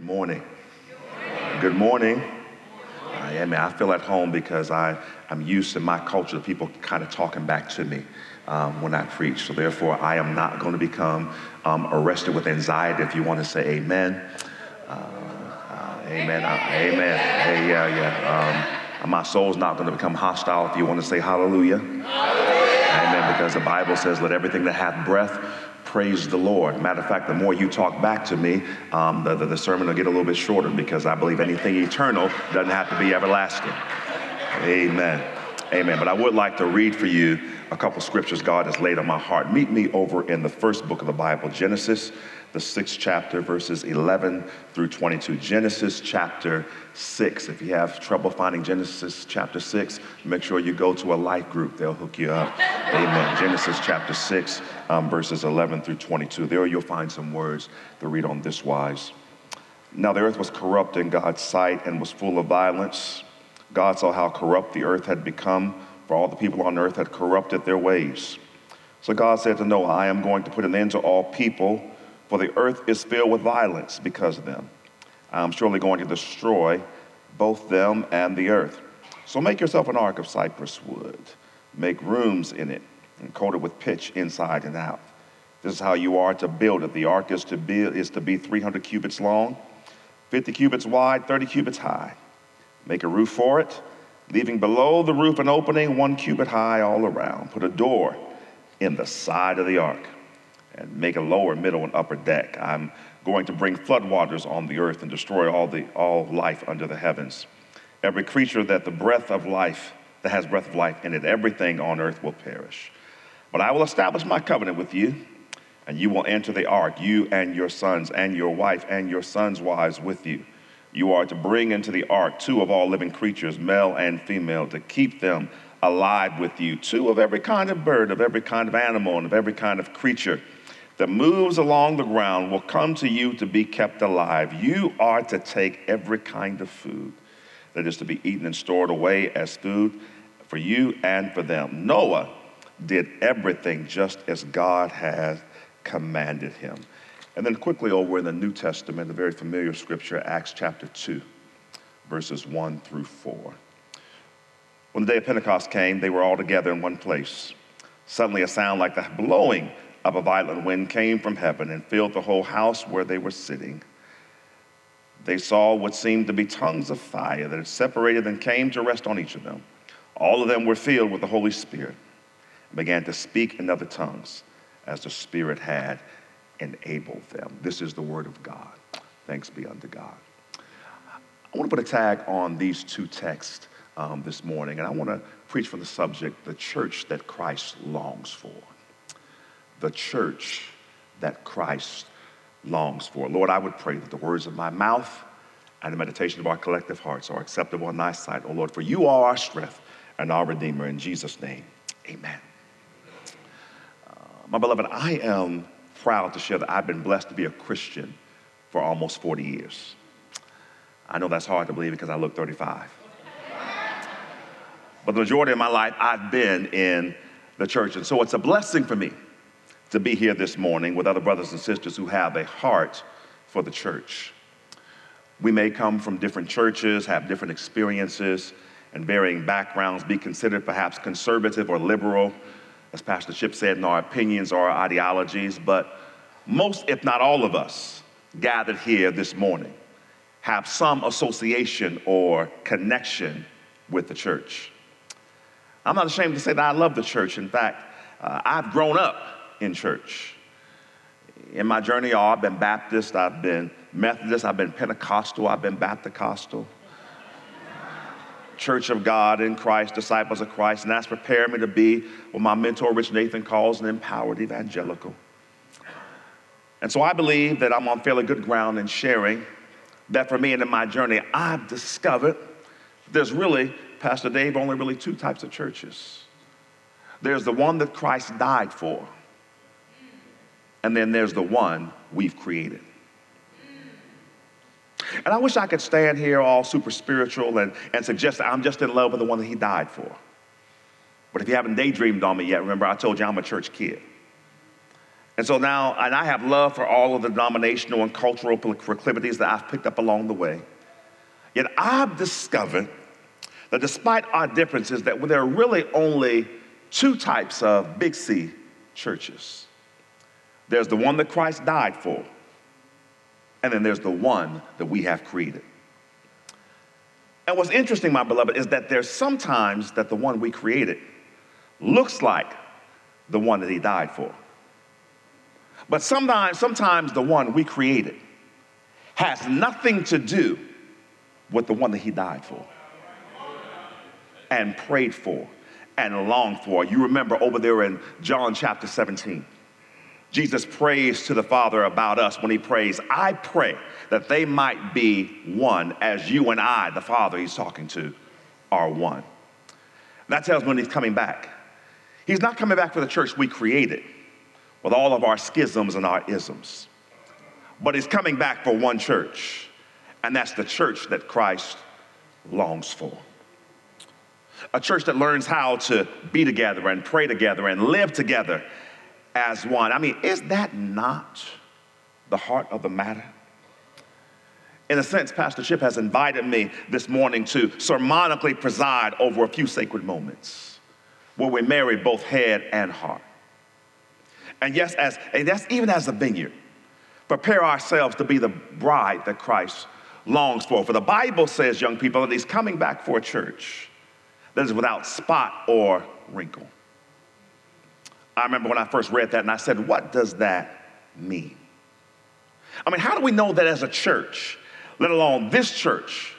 Good morning. Good morning. Good morning. I mean, I feel at home because I'm used in my culture to people kind of talking back to me when I preach. So therefore, I am not going to become arrested with anxiety. If you want to say amen. Amen. Amen. Hey, yeah. My soul's not going to become hostile if you want to say hallelujah. Amen. Because the Bible says, let everything that hath breath praise the Lord. Matter of fact, the more you talk back to me, the sermon will get a little bit shorter because I believe anything eternal doesn't have to be everlasting. Amen. Amen. But I would like to read for you a couple scriptures God has laid on my heart. Meet me over in the first book of the Bible, Genesis, the 6th chapter, verses 11 through 22. Genesis chapter 6. If you have trouble finding Genesis chapter 6, make sure you go to a life group. They'll hook you up. Amen. Genesis chapter 6. Verses 11 through 22. There you'll find some words that read on this wise. Now the earth was corrupt in God's sight and was full of violence. God saw how corrupt the earth had become, for all the people on earth had corrupted their ways. So God said to Noah, I am going to put an end to all people, for the earth is filled with violence because of them. I am surely going to destroy both them and the earth. So make yourself an ark of cypress wood. Make rooms in it, and coated with pitch inside and out. This is how you are to build it. The ark is to be 300 cubits long, 50 cubits wide, 30 cubits high. Make a roof for it, leaving below the roof an opening 1 cubit high all around. Put a door in the side of the ark and make a lower, middle, and upper deck. I'm going to bring floodwaters on the earth and destroy all life under the heavens. Every creature that has breath of life in it, everything on earth will perish. But I will establish my covenant with you, and you will enter the ark, you and your sons and your wife and your sons' wives with you. You are to bring into the ark 2 of all living creatures, male and female, to keep them alive with you, 2 of every kind of bird, of every kind of animal, and of every kind of creature that moves along the ground will come to you to be kept alive. You are to take every kind of food that is to be eaten and stored away as food for you and for them. Noah did everything just as God had commanded him. And then quickly over in the New Testament, a very familiar scripture, Acts chapter 2, verses 1 through 4. When the day of Pentecost came, they were all together in one place. Suddenly a sound like the blowing of a violent wind came from heaven and filled the whole house where they were sitting. They saw what seemed to be tongues of fire that had separated and came to rest on each of them. All of them were filled with the Holy Spirit and began to speak in other tongues as the Spirit had enabled them. This is the word of God. Thanks be unto God. I want to put a tag on these 2 texts this morning, and I want to preach from the subject, the church that Christ longs for. The church that Christ longs for. Lord, I would pray that the words of my mouth and the meditation of our collective hearts are acceptable in thy sight, O Lord, for you are our strength and our Redeemer. In Jesus' name, amen. My beloved, I am proud to share that I've been blessed to be a Christian for almost 40 years. I know that's hard to believe because I look 35. But the majority of my life, I've been in the church, and so it's a blessing for me to be here this morning with other brothers and sisters who have a heart for the church. We may come from different churches, have different experiences and varying backgrounds, be considered perhaps conservative or liberal, as Pastor Chip said, in our opinions or our ideologies, but most, if not all of us, gathered here this morning have some association or connection with the church. I'm not ashamed to say that I love the church. In fact, I've grown up in church. In my journey, I've been Baptist, I've been Methodist, I've been Pentecostal, I've been Bapticostal, Church of God in Christ, Disciples of Christ, and that's prepared me to be what my mentor, Rich Nathan, calls an empowered evangelical. And so I believe that I'm on fairly good ground in sharing that for me and in my journey, I've discovered there's really, Pastor Dave, only really 2 types of churches. There's the one that Christ died for, and then there's the one we've created. And I wish I could stand here all super spiritual and suggest that I'm just in love with the one that he died for. But if you haven't daydreamed on me yet, remember I told you I'm a church kid. And so now, and I have love for all of the denominational and cultural proclivities that I've picked up along the way. Yet I've discovered that despite our differences, that there are really only two types of Big C churches. There's the one that Christ died for, and then there's the one that we have created. And what's interesting, my beloved, is that there's sometimes that the one we created looks like the one that he died for. But sometimes the one we created has nothing to do with the one that he died for and prayed for and longed for. You remember over there in John chapter 17, Jesus prays to the Father about us when he prays, I pray that they might be one as you and I, the Father he's talking to, are one. That tells me when he's coming back. He's not coming back for the church we created with all of our schisms and our isms, but he's coming back for one church, and that's the church that Christ longs for. A church that learns how to be together and pray together and live together as one. I mean, is that not the heart of the matter? In a sense, Pastor Chip has invited me this morning to sermonically preside over a few sacred moments where we marry both head and heart. And yes, even as a vineyard, prepare ourselves to be the bride that Christ longs for. For the Bible says, young people, that he's coming back for a church that is without spot or wrinkle. I remember when I first read that and I said, what does that mean? I mean, how do we know that as a church, let alone this church,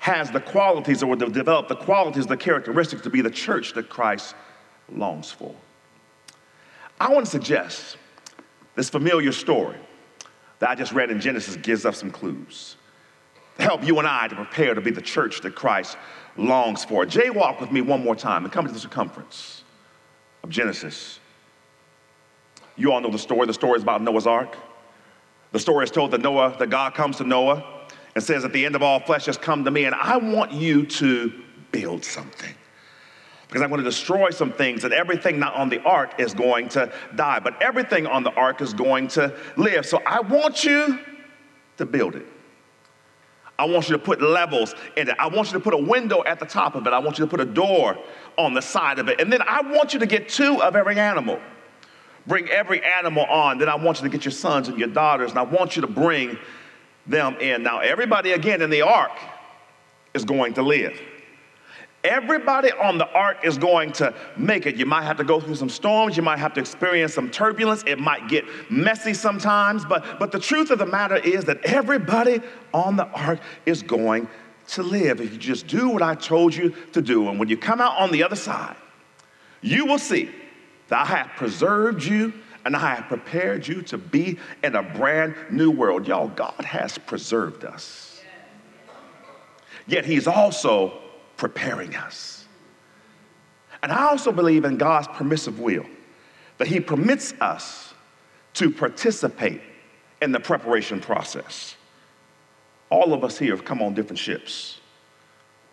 has the qualities or will develop the qualities, the characteristics to be the church that Christ longs for? I want to suggest this familiar story that I just read in Genesis gives us some clues to help you and I to prepare to be the church that Christ longs for. Jaywalk with me one more time and come to the circumference of Genesis. You all know the story. The story is about Noah's Ark. The story is told that God comes to Noah and says, at the end of all flesh has come to me, and I want you to build something, because I'm going to destroy some things, and everything not on the ark is going to die, but everything on the ark is going to live. So I want you to build it. I want you to put levels in it. I want you to put a window at the top of it. I want you to put a door on the side of it. And then I want you to get two of every animal. Bring every animal on. Then I want you to get your sons and your daughters, and I want you to bring them in. Now, everybody, again, in the ark is going to live. Everybody on the ark is going to make it. You might have to go through some storms. You might have to experience some turbulence. It might get messy sometimes. But the truth of the matter is that everybody on the ark is going to live if you just do what I told you to do. And when you come out on the other side, you will see that I have preserved you and I have prepared you to be in a brand new world. Y'all, God has preserved us. Yet he's also preparing us. And I also believe in God's permissive will, that he permits us to participate in the preparation process. All of us here have come on different ships.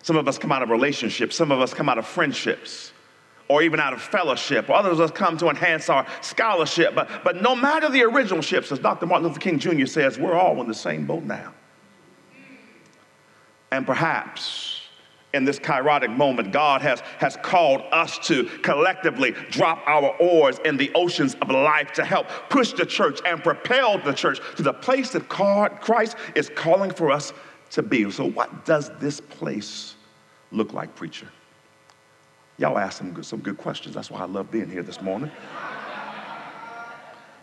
Some of us come out of relationships. Some of us come out of friendships, or even out of fellowship. Others of us come to enhance our scholarship. But no matter the original ships, as Dr. Martin Luther King Jr. says, we're all in the same boat now. And perhaps in this kairotic moment, God has called us to collectively drop our oars in the oceans of life to help push the church and propel the church to the place that Christ is calling for us to be. So what does this place look like, preacher? Y'all asked some good questions. That's why I love being here this morning.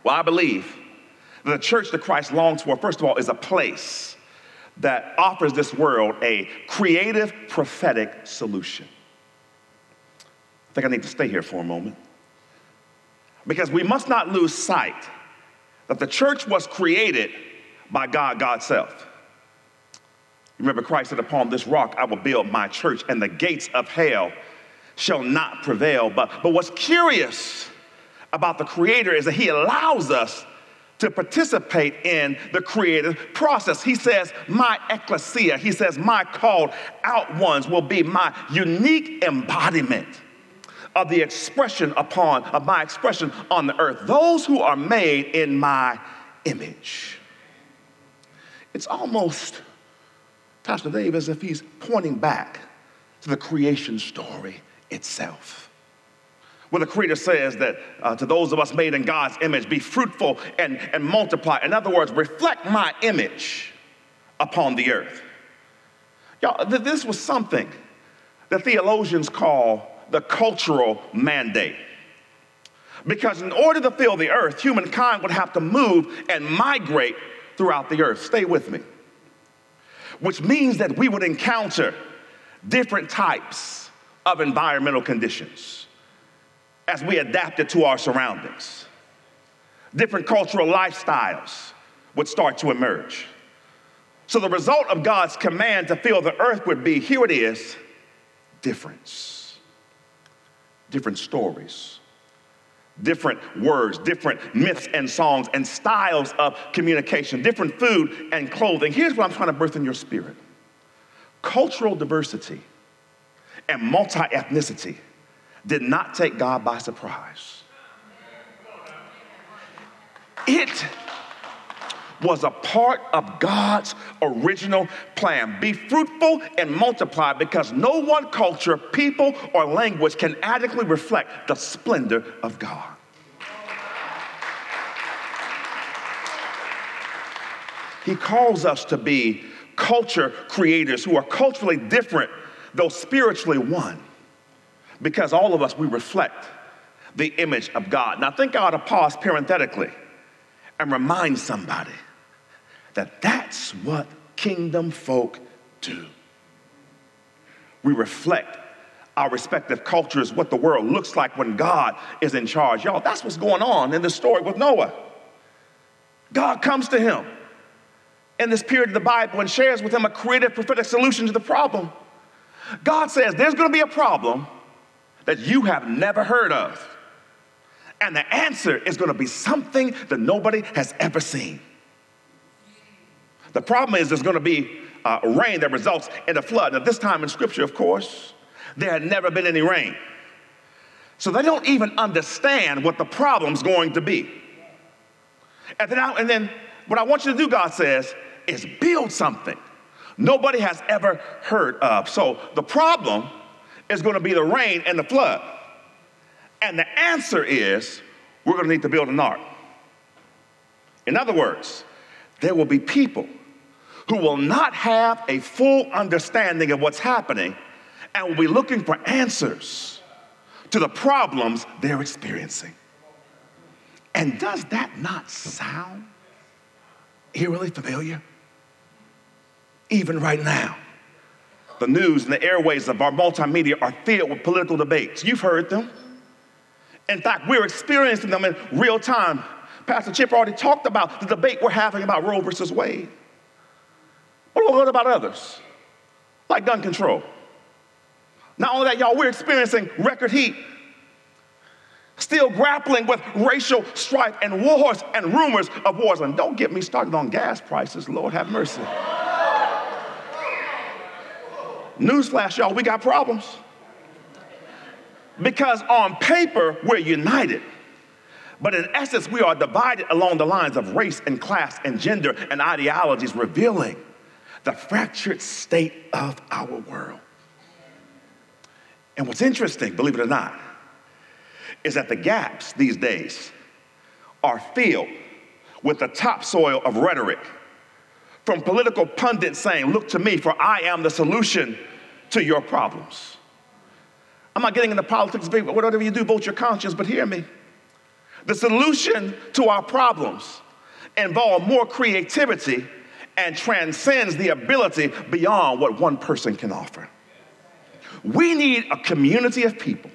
Well, I believe that the church that Christ longs for, first of all, is a place that offers this world a creative, prophetic solution. I think I need to stay here for a moment, because we must not lose sight that the church was created by God, God's self. Remember, Christ said, upon this rock I will build my church, and the gates of hell shall not prevail. But what's curious about the Creator is that he allows us to participate in the creative process. He says, my ecclesia, he says, my called out ones will be my unique embodiment of the expression upon, of my expression on the earth. Those who are made in my image. It's almost, Pastor Dave, as if he's pointing back to the creation story itself, where the Creator says that to those of us made in God's image, be fruitful and multiply. In other words, reflect my image upon the earth. Y'all, this was something that theologians call the cultural mandate. Because in order to fill the earth, humankind would have to move and migrate throughout the earth. Stay with me. Which means that we would encounter different types of environmental conditions as we adapted to our surroundings. Different cultural lifestyles would start to emerge. So the result of God's command to fill the earth would be, here it is, difference. Different stories, different words, different myths and songs and styles of communication, different food and clothing. Here's what I'm trying to birth in your spirit. Cultural diversity and multi-ethnicity did not take God by surprise. It was a part of God's original plan. Be fruitful and multiply, because no one culture, people, or language can adequately reflect the splendor of God. He calls us to be culture creators who are culturally different, though spiritually one, because all of us, we reflect the image of God. Now, I think I ought to pause parenthetically and remind somebody that that's what kingdom folk do. We reflect our respective cultures, what the world looks like when God is in charge. Y'all, that's what's going on in the story with Noah. God comes to him in this period of the Bible and shares with him a creative prophetic solution to the problem. God says, there's going to be a problem that you have never heard of. And the answer is going to be something that nobody has ever seen. The problem is there's going to be rain that results in a flood. Now, this time in Scripture, of course, there had never been any rain. So they don't even understand what the problem's going to be. And then what I want you to do, God says, is build something nobody has ever heard of. So the problem is going to be the rain and the flood. And the answer is, we're going to need to build an ark. In other words, there will be people who will not have a full understanding of what's happening and will be looking for answers to the problems they're experiencing. And does that not sound eerily familiar? Even right now, the news and the airways of our multimedia are filled with political debates. You've heard them. In fact, we're experiencing them in real time. Pastor Chip already talked about the debate we're having about Roe versus Wade. What about others? Like gun control. Not only that, y'all, we're experiencing record heat. Still grappling with racial strife and wars and rumors of wars. And don't get me started on gas prices. Lord have mercy. Newsflash, y'all, we got problems. Because on paper, we're united. But in essence, we are divided along the lines of race and class and gender and ideologies, revealing the fractured state of our world. And what's interesting, believe it or not, is that the gaps these days are filled with the topsoil of rhetoric from political pundits saying, look to me, for I am the solution to your problems. I'm not getting into politics, but whatever you do, vote your conscience, but hear me. The solution to our problems involves more creativity and transcends the ability beyond what one person can offer. We need a community of people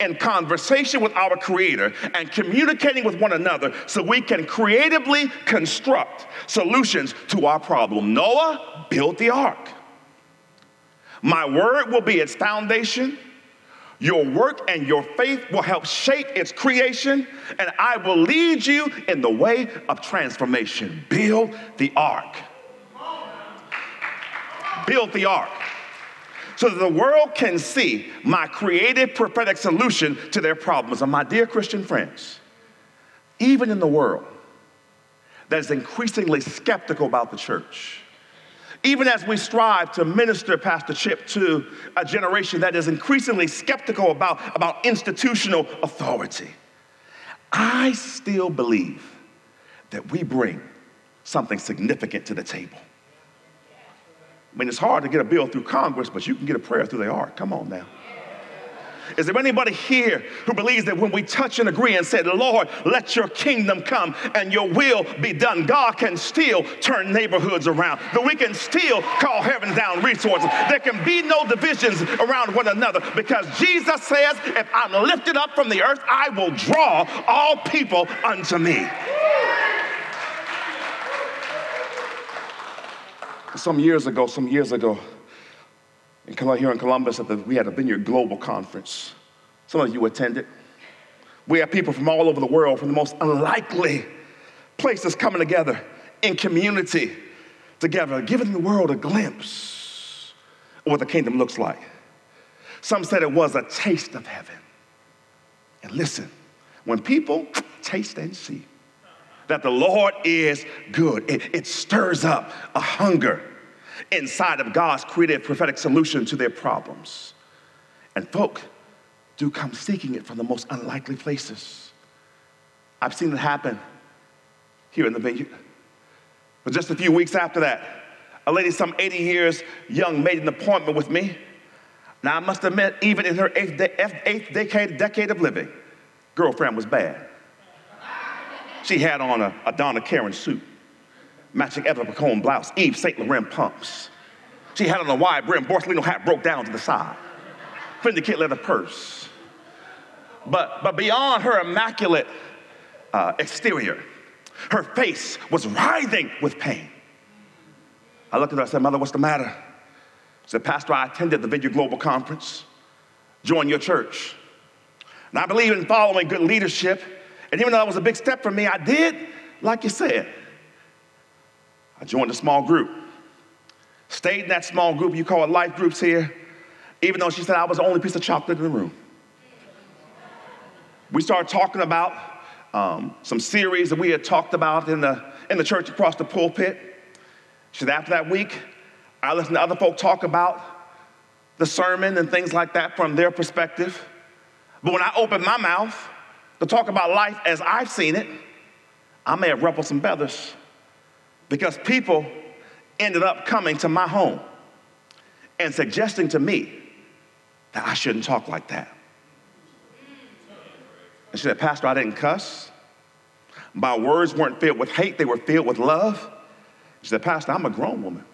in conversation with our Creator and communicating with one another so we can creatively construct solutions to our problem. Noah built the ark. My word will be its foundation. Your work and your faith will help shape its creation, and I will lead you in the way of transformation. Build the ark. Build the ark. so that the world can see my creative prophetic solution to their problems. And my dear Christian friends, even in the world that is increasingly skeptical about the church, even as we strive to minister, Pastor Chip, to a generation that is increasingly skeptical about institutional authority, I still believe that we bring something significant to the table. I mean, it's hard to get a bill through Congress, but you can get a prayer through the heart. Come on now. Is there anybody here who believes that when we touch and agree and say, Lord, let your kingdom come and your will be done, God can still turn neighborhoods around, that we can still call heaven down resources? There can be no divisions around one another because Jesus says, if I'm lifted up from the earth, I will draw all people unto me. Some years ago, and come out here in Columbus, we had a Vineyard Global Conference. Some of you attended. We had people from all over the world, from the most unlikely places coming together in community together, giving the world a glimpse of what the kingdom looks like. Some said it was a taste of heaven. And listen, when people taste and see that the Lord is good, it stirs up a hunger inside of God's creative prophetic solution to their problems. And folk do come seeking it from the most unlikely places. I've seen it happen here in the Vineyard. But just a few weeks after that, a lady some 80 years young made an appointment with me. Now I must admit, even in her eighth decade of living, girlfriend was bad. She had on a Donna Karan suit, matching Eva Picone blouse, Yves Saint Laurent pumps. She had on a wide brim Borsellino hat broke down to the side, Fendi kid leather purse. But beyond her immaculate exterior, her face was writhing with pain. I looked at her, I said, Mother, what's the matter? She said, Pastor, I attended the Vineyard Global Conference, joined your church. And I believe in following good leadership. And even though that was a big step for me, I did, like you said, I joined a small group, stayed in that small group, you call it life groups here, even though she said I was the only piece of chocolate in the room. We started talking about some series that we had talked about in the church across the pulpit. She said after that week, I listened to other folk talk about the sermon and things like that from their perspective. But when I opened my mouth to talk about life as I've seen it, I may have ruffled some feathers. Because people ended up coming to my home and suggesting to me that I shouldn't talk like that. And she said, Pastor, I didn't cuss. My words weren't filled with hate. They were filled with love. She said, Pastor, I'm a grown woman.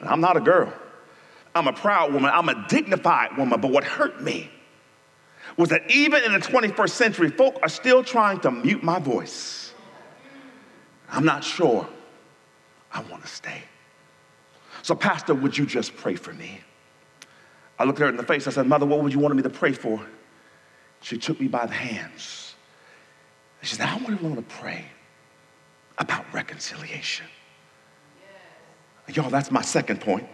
I'm not a girl. I'm a proud woman. I'm a dignified woman. But what hurt me was that even in the 21st century, folk are still trying to mute my voice. I'm not sure I want to stay. So, Pastor, would you just pray for me? I looked at her in the face. I said, Mother, what would you want me to pray for? She took me by the hands. She said, I want to pray about reconciliation. Yes. Y'all, that's my second point.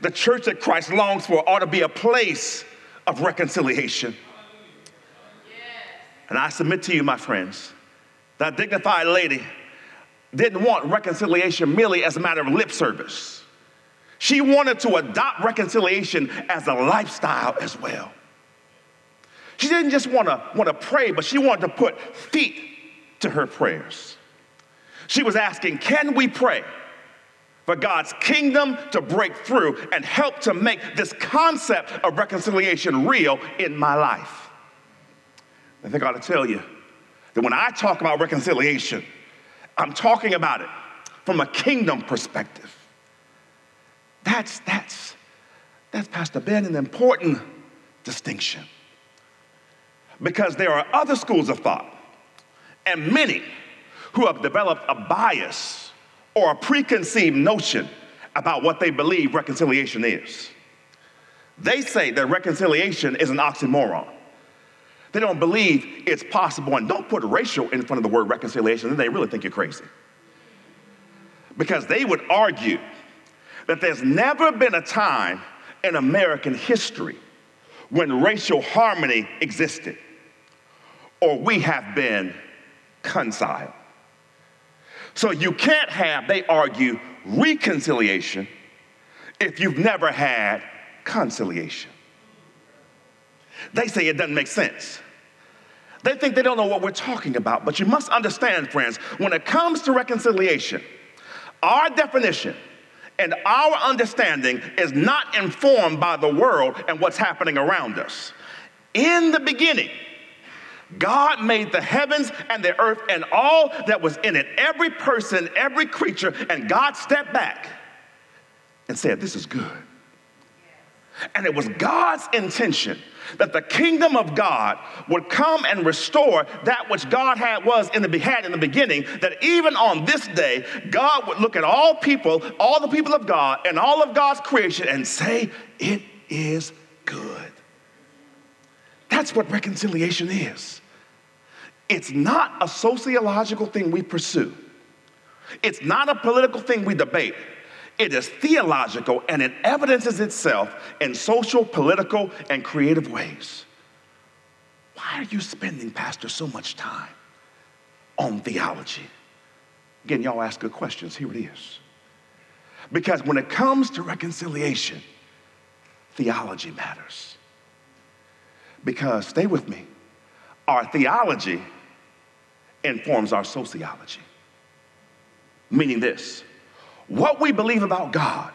The church that Christ longs for ought to be a place of reconciliation. Yes. And I submit to you, my friends, that dignified lady didn't want reconciliation merely as a matter of lip service. She wanted to adopt reconciliation as a lifestyle as well. She didn't just want to pray, but she wanted to put feet to her prayers. She was asking, can we pray for God's kingdom to break through and help to make this concept of reconciliation real in my life? I think I ought to tell you that when I talk about reconciliation, I'm talking about it from a kingdom perspective. That's Pastor Ben, an important distinction. Because there are other schools of thought and many who have developed a bias or a preconceived notion about what they believe reconciliation is. They say that reconciliation is an oxymoron. They don't believe it's possible, and don't put racial in front of the word reconciliation, then they really think you're crazy. Because they would argue that there's never been a time in American history when racial harmony existed, or we have been reconciled. So you can't have, they argue, reconciliation if you've never had conciliation. They say it doesn't make sense. They think they don't know what we're talking about, but you must understand, friends, when it comes to reconciliation, our definition and our understanding is not informed by the world and what's happening around us. In the beginning, God made the heavens and the earth and all that was in it, every person, every creature, and God stepped back and said, this is good. And it was God's intention that the kingdom of God would come and restore that which God had in the beginning, that even on this day, God would look at all people, all the people of God, and all of God's creation and say, it is good. That's what reconciliation is. It's not a sociological thing we pursue. It's not a political thing we debate. It is theological, and it evidences itself in social, political, and creative ways. Why are you spending, Pastor, so much time on theology? Again, y'all ask good questions. Here it is. Because when it comes to reconciliation, theology matters. Because, stay with me, our theology informs our sociology. Meaning this, what we believe about God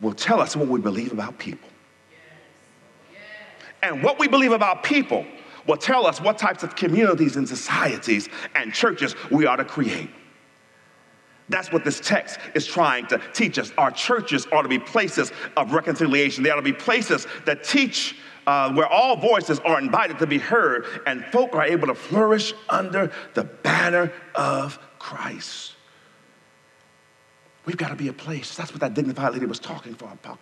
will tell us what we believe about people. Yes. Yes. And what we believe about people will tell us what types of communities and societies and churches we ought to create. That's what this text is trying to teach us. Our churches ought to be places of reconciliation. They ought to be places that teach where all voices are invited to be heard and folk are able to flourish under the banner of Christ. We've got to be a place. That's what that dignified lady was talking about.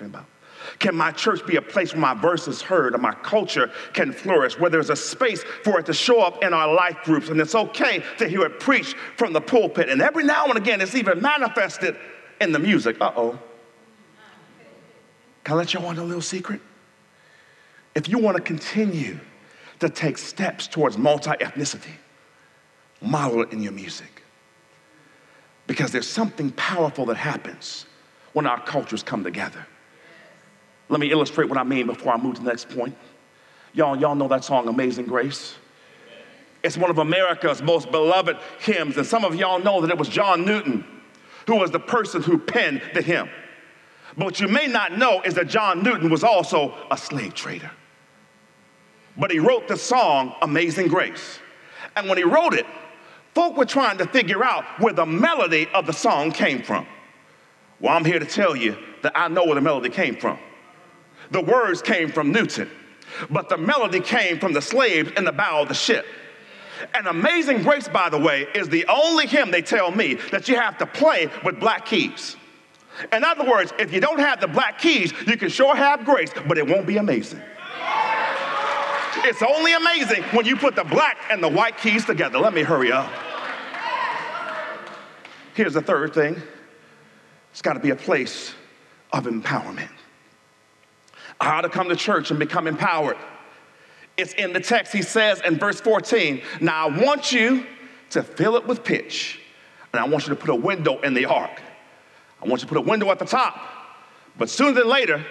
Can my church be a place where my verse is heard and my culture can flourish, where there's a space for it to show up in our life groups, and it's okay to hear it preached from the pulpit? And every now and again, it's even manifested in the music. Uh-oh. Can I let y'all on a little secret? If you want to continue to take steps towards multi-ethnicity, model it in your music. Because there's something powerful that happens when our cultures come together. Let me illustrate what I mean before I move to the next point. Y'all know that song, Amazing Grace? It's one of America's most beloved hymns, and some of y'all know that it was John Newton who was the person who penned the hymn. But what you may not know is that John Newton was also a slave trader. But he wrote the song, Amazing Grace. And when he wrote it, folk were trying to figure out where the melody of the song came from. Well, I'm here to tell you that I know where the melody came from. The words came from Newton, but the melody came from the slaves in the bow of the ship. And Amazing Grace, by the way, is the only hymn, they tell me, that you have to play with black keys. In other words, if you don't have the black keys, you can sure have grace, but it won't be amazing. It's only amazing when you put the black and the white keys together. Let me hurry up. Here's the third thing. It's got to be a place of empowerment. I ought to come to church and become empowered. It's in the text. He says in verse 14, now I want you to fill it with pitch, and I want you to put a window in the ark. I want you to put a window at the top, but sooner than later,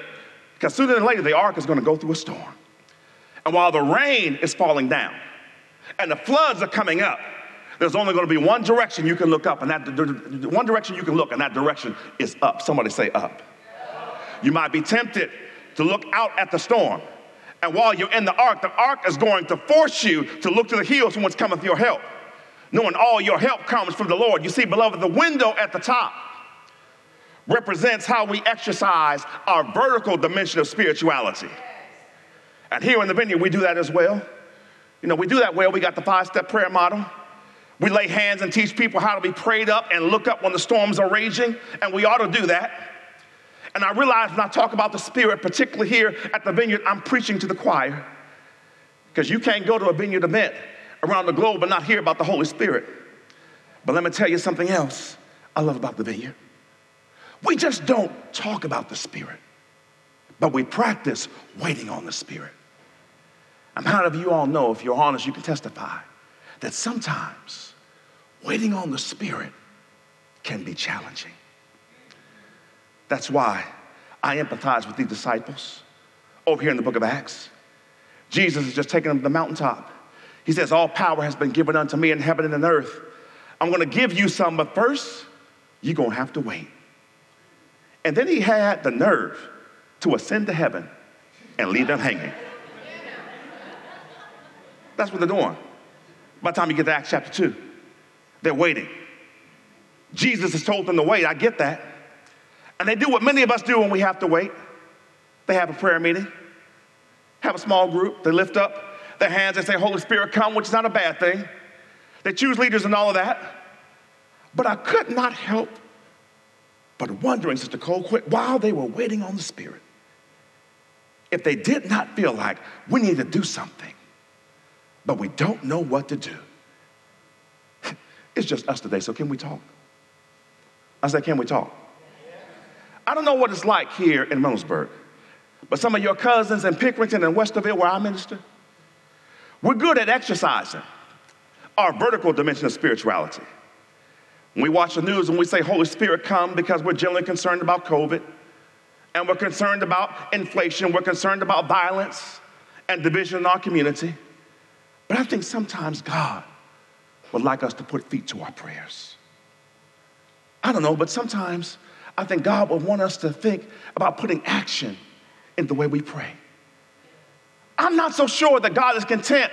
the ark is going to go through a storm. And while the rain is falling down and the floods are coming up, there's only going to be one direction you can look up, and that direction is up. Somebody say up. You might be tempted to look out at the storm, and while you're in the ark is going to force you to look to the hills from whence cometh your help, knowing all your help comes from the Lord. You see, beloved, the window at the top represents how we exercise our vertical dimension of spirituality. And here in the Vineyard, we do that as well. We do that well. We got the 5-step prayer model. We lay hands and teach people how to be prayed up and look up when the storms are raging, and we ought to do that. And I realize when I talk about the Spirit, particularly here at the Vineyard, I'm preaching to the choir, because you can't go to a Vineyard event around the globe and not hear about the Holy Spirit. But let me tell you something else I love about the Vineyard. We just don't talk about the Spirit, But we practice waiting on the Spirit. How many of you all know, if you're honest, you can testify that sometimes waiting on the Spirit can be challenging. That's why I empathize with these disciples over here in the book of Acts. Jesus is just taking them to the mountaintop. He says, all power has been given unto me in heaven and in earth. I'm going to give you some, but first, you're going to have to wait. And then he had the nerve to ascend to heaven and leave them hanging. That's what they're doing. By the time you get to Acts chapter 2, they're waiting. Jesus has told them to wait. I get that. And they do what many of us do when we have to wait. They have a prayer meeting, have a small group. They lift up their hands and say, Holy Spirit, come, which is not a bad thing. They choose leaders and all of that. But I could not help but wondering, Sister Cole, while they were waiting on the Spirit, if they did not feel like we need to do something, but we don't know what to do. It's just us today, so can we talk? I said, can we talk? I don't know what it's like here in Reynoldsburg, but some of your cousins in Pickerington and Westerville, where I minister, we're good at exercising our vertical dimension of spirituality. When we watch the news and we say, Holy Spirit, come, because we're generally concerned about COVID, and we're concerned about inflation, we're concerned about violence and division in our community. But I think sometimes God would like us to put feet to our prayers. I don't know, but sometimes I think God would want us to think about putting action in the way we pray. I'm not so sure that God is content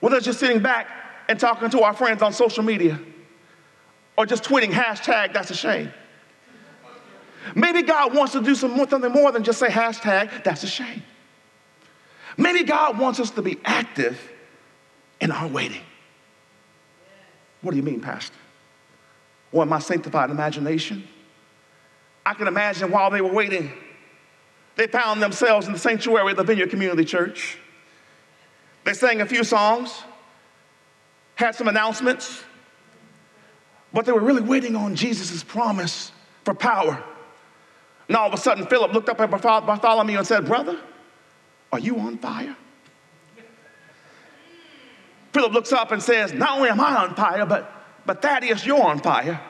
with us just sitting back and talking to our friends on social media or just tweeting hashtag that's a shame. Maybe God wants to do something more than just say hashtag that's a shame. Maybe God wants us to be active in our waiting. What do you mean, Pastor? Well, in my sanctified imagination, I can imagine while they were waiting, they found themselves in the sanctuary of the Vineyard Community Church. They sang a few songs, had some announcements, but they were really waiting on Jesus' promise for power. And all of a sudden, Philip looked up at Bartholomew and said, brother, are you on fire? Philip looks up and says, not only am I on fire, but Thaddeus, you're on fire.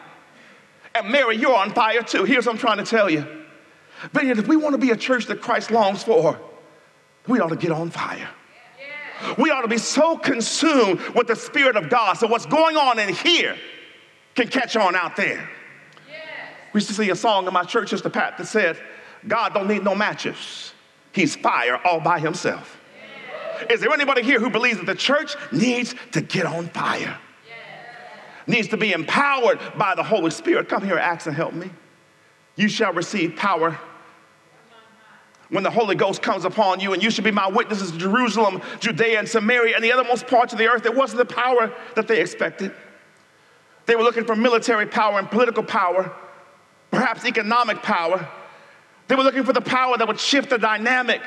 And Mary, you're on fire too. Here's what I'm trying to tell you. But if we want to be a church that Christ longs for, we ought to get on fire. Yeah. We ought to be so consumed with the Spirit of God so what's going on in here can catch on out there. Yeah. We used to see a song in my church, Sister Pat, that said, God don't need no matches. He's fire all by himself. Is there anybody here who believes that the church needs to get on fire? Yes. Needs to be empowered by the Holy Spirit. Come here, Acts, and help me. You shall receive power when the Holy Ghost comes upon you, and you should be my witnesses in Jerusalem, Judea, and Samaria, and the othermost parts of the earth. It wasn't the power that they expected. They were looking for military power and political power, perhaps economic power. They were looking for the power that would shift the dynamic,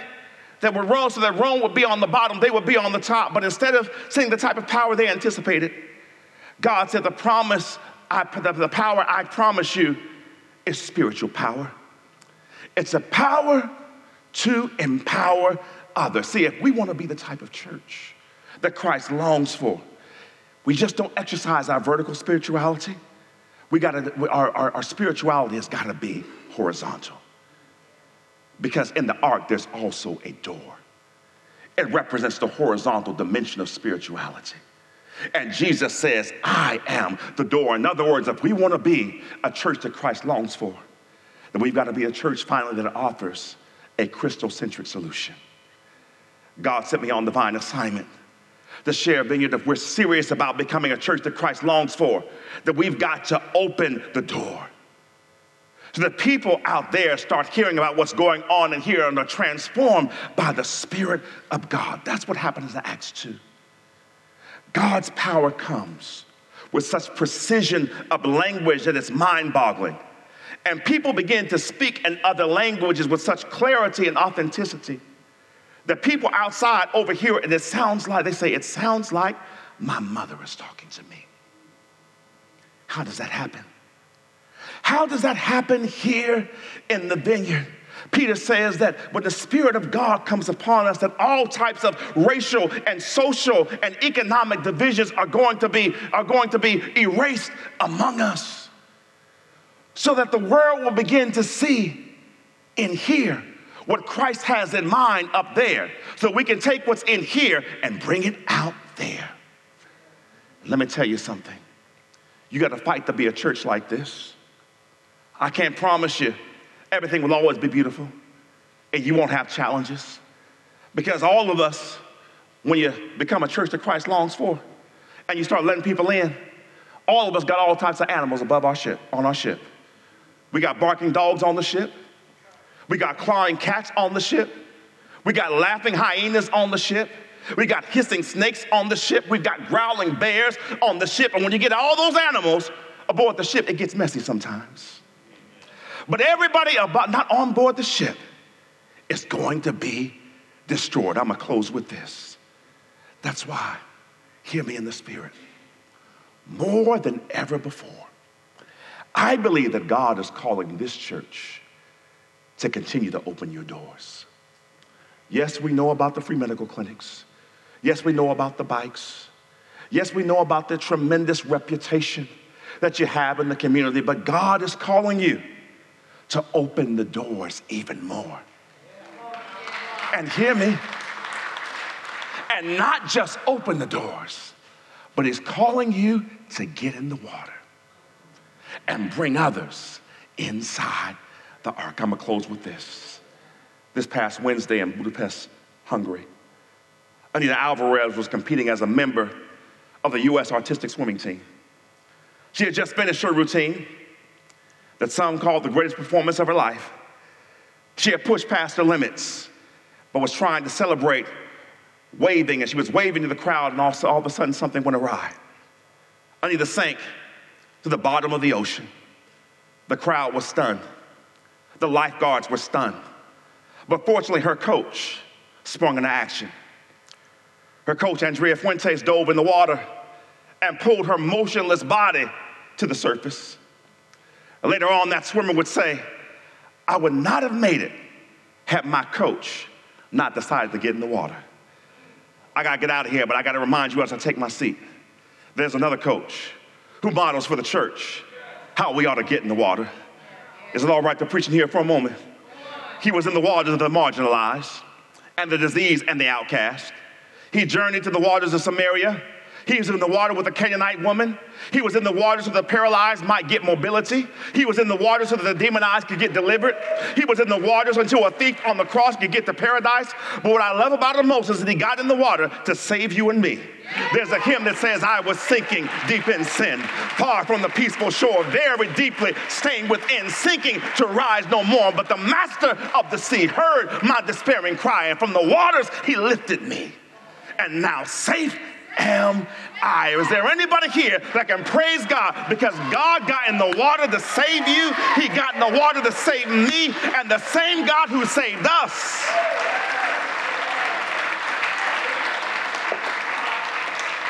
that would roll so that Rome would be on the bottom, they would be on the top. But instead of seeing the type of power they anticipated, God said, the power I promise you is spiritual power. It's a power to empower others. See, if we want to be the type of church that Christ longs for, we just don't exercise our vertical spirituality. Our spirituality has got to be horizontal. Because in the ark, there's also a door. It represents the horizontal dimension of spirituality. And Jesus says, I am the door. In other words, if we want to be a church that Christ longs for, then we've got to be a church finally that offers a Christocentric solution. God sent me on divine assignment to share, Vineyard, if we're serious about becoming a church that Christ longs for, that we've got to open the door. So the people out there start hearing about what's going on in here and are transformed by the Spirit of God. That's what happens in Acts 2. God's power comes with such precision of language that it's mind-boggling. And people begin to speak in other languages with such clarity and authenticity. The people outside overhear it, and it sounds like my mother is talking to me. How does that happen? How does that happen here in the Vineyard? Peter says that when the Spirit of God comes upon us, that all types of racial and social and economic divisions are going to be erased among us, so that the world will begin to see and hear what Christ has in mind up there, so we can take what's in here and bring it out there. Let me tell you something. You got to fight to be a church like this. I can't promise you everything will always be beautiful and you won't have challenges, because all of us, when you become a church that Christ longs for and you start letting people in, all of us got all types of animals above our ship, on our ship. We got barking dogs on the ship. We got clawing cats on the ship. We got laughing hyenas on the ship. We got hissing snakes on the ship. We've got growling bears on the ship. And when you get all those animals aboard the ship, it gets messy sometimes. But everybody not on board the ship is going to be destroyed. I'm going to close with this. That's why, hear me in the Spirit, more than ever before, I believe that God is calling this church to continue to open your doors. Yes, we know about the free medical clinics. Yes, we know about the bikes. Yes, we know about the tremendous reputation that you have in the community, but God is calling you to open the doors even more. And hear me, and not just open the doors, but He's calling you to get in the water and bring others inside the ark. I'm gonna close with this. This past Wednesday in Budapest, Hungary, Anita Alvarez was competing as a member of the U.S. artistic swimming team. She had just finished her routine that some called the greatest performance of her life. She had pushed past her limits, but was trying to celebrate waving, and she was waving to the crowd, and all of a sudden something went awry. Anita sank to the bottom of the ocean. The crowd was stunned. The lifeguards were stunned. But fortunately, her coach sprung into action. Her coach, Andrea Fuentes, dove in the water and pulled her motionless body to the surface. And later on, that swimmer would say, "I would not have made it had my coach not decided to get in the water." I got to get out of here, but I got to remind you as I take my seat, there's another coach who models for the church how we ought to get in the water. Is it all right to preach in here for a moment? He was in the waters of the marginalized and the diseased and the outcast. He journeyed to the waters of Samaria. He was in the water with a Canaanite woman. He was in the waters of the paralyzed might get mobility. He was in the waters so that the demonized could get delivered. He was in the waters until a thief on the cross could get to paradise. But what I love about him most is that he got in the water to save you and me. There's a hymn that says, "I was sinking deep in sin, far from the peaceful shore, very deeply stained within, sinking to rise no more. But the master of the sea heard my despairing cry, and from the waters he lifted me. And now safe am I." Is there anybody here that can praise God because God got in the water to save you? He got in the water to save me, and the same God who saved us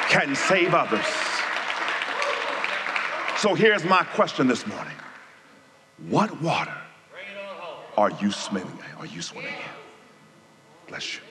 can save others. So here's my question this morning. What water are you swimming in? Bless you.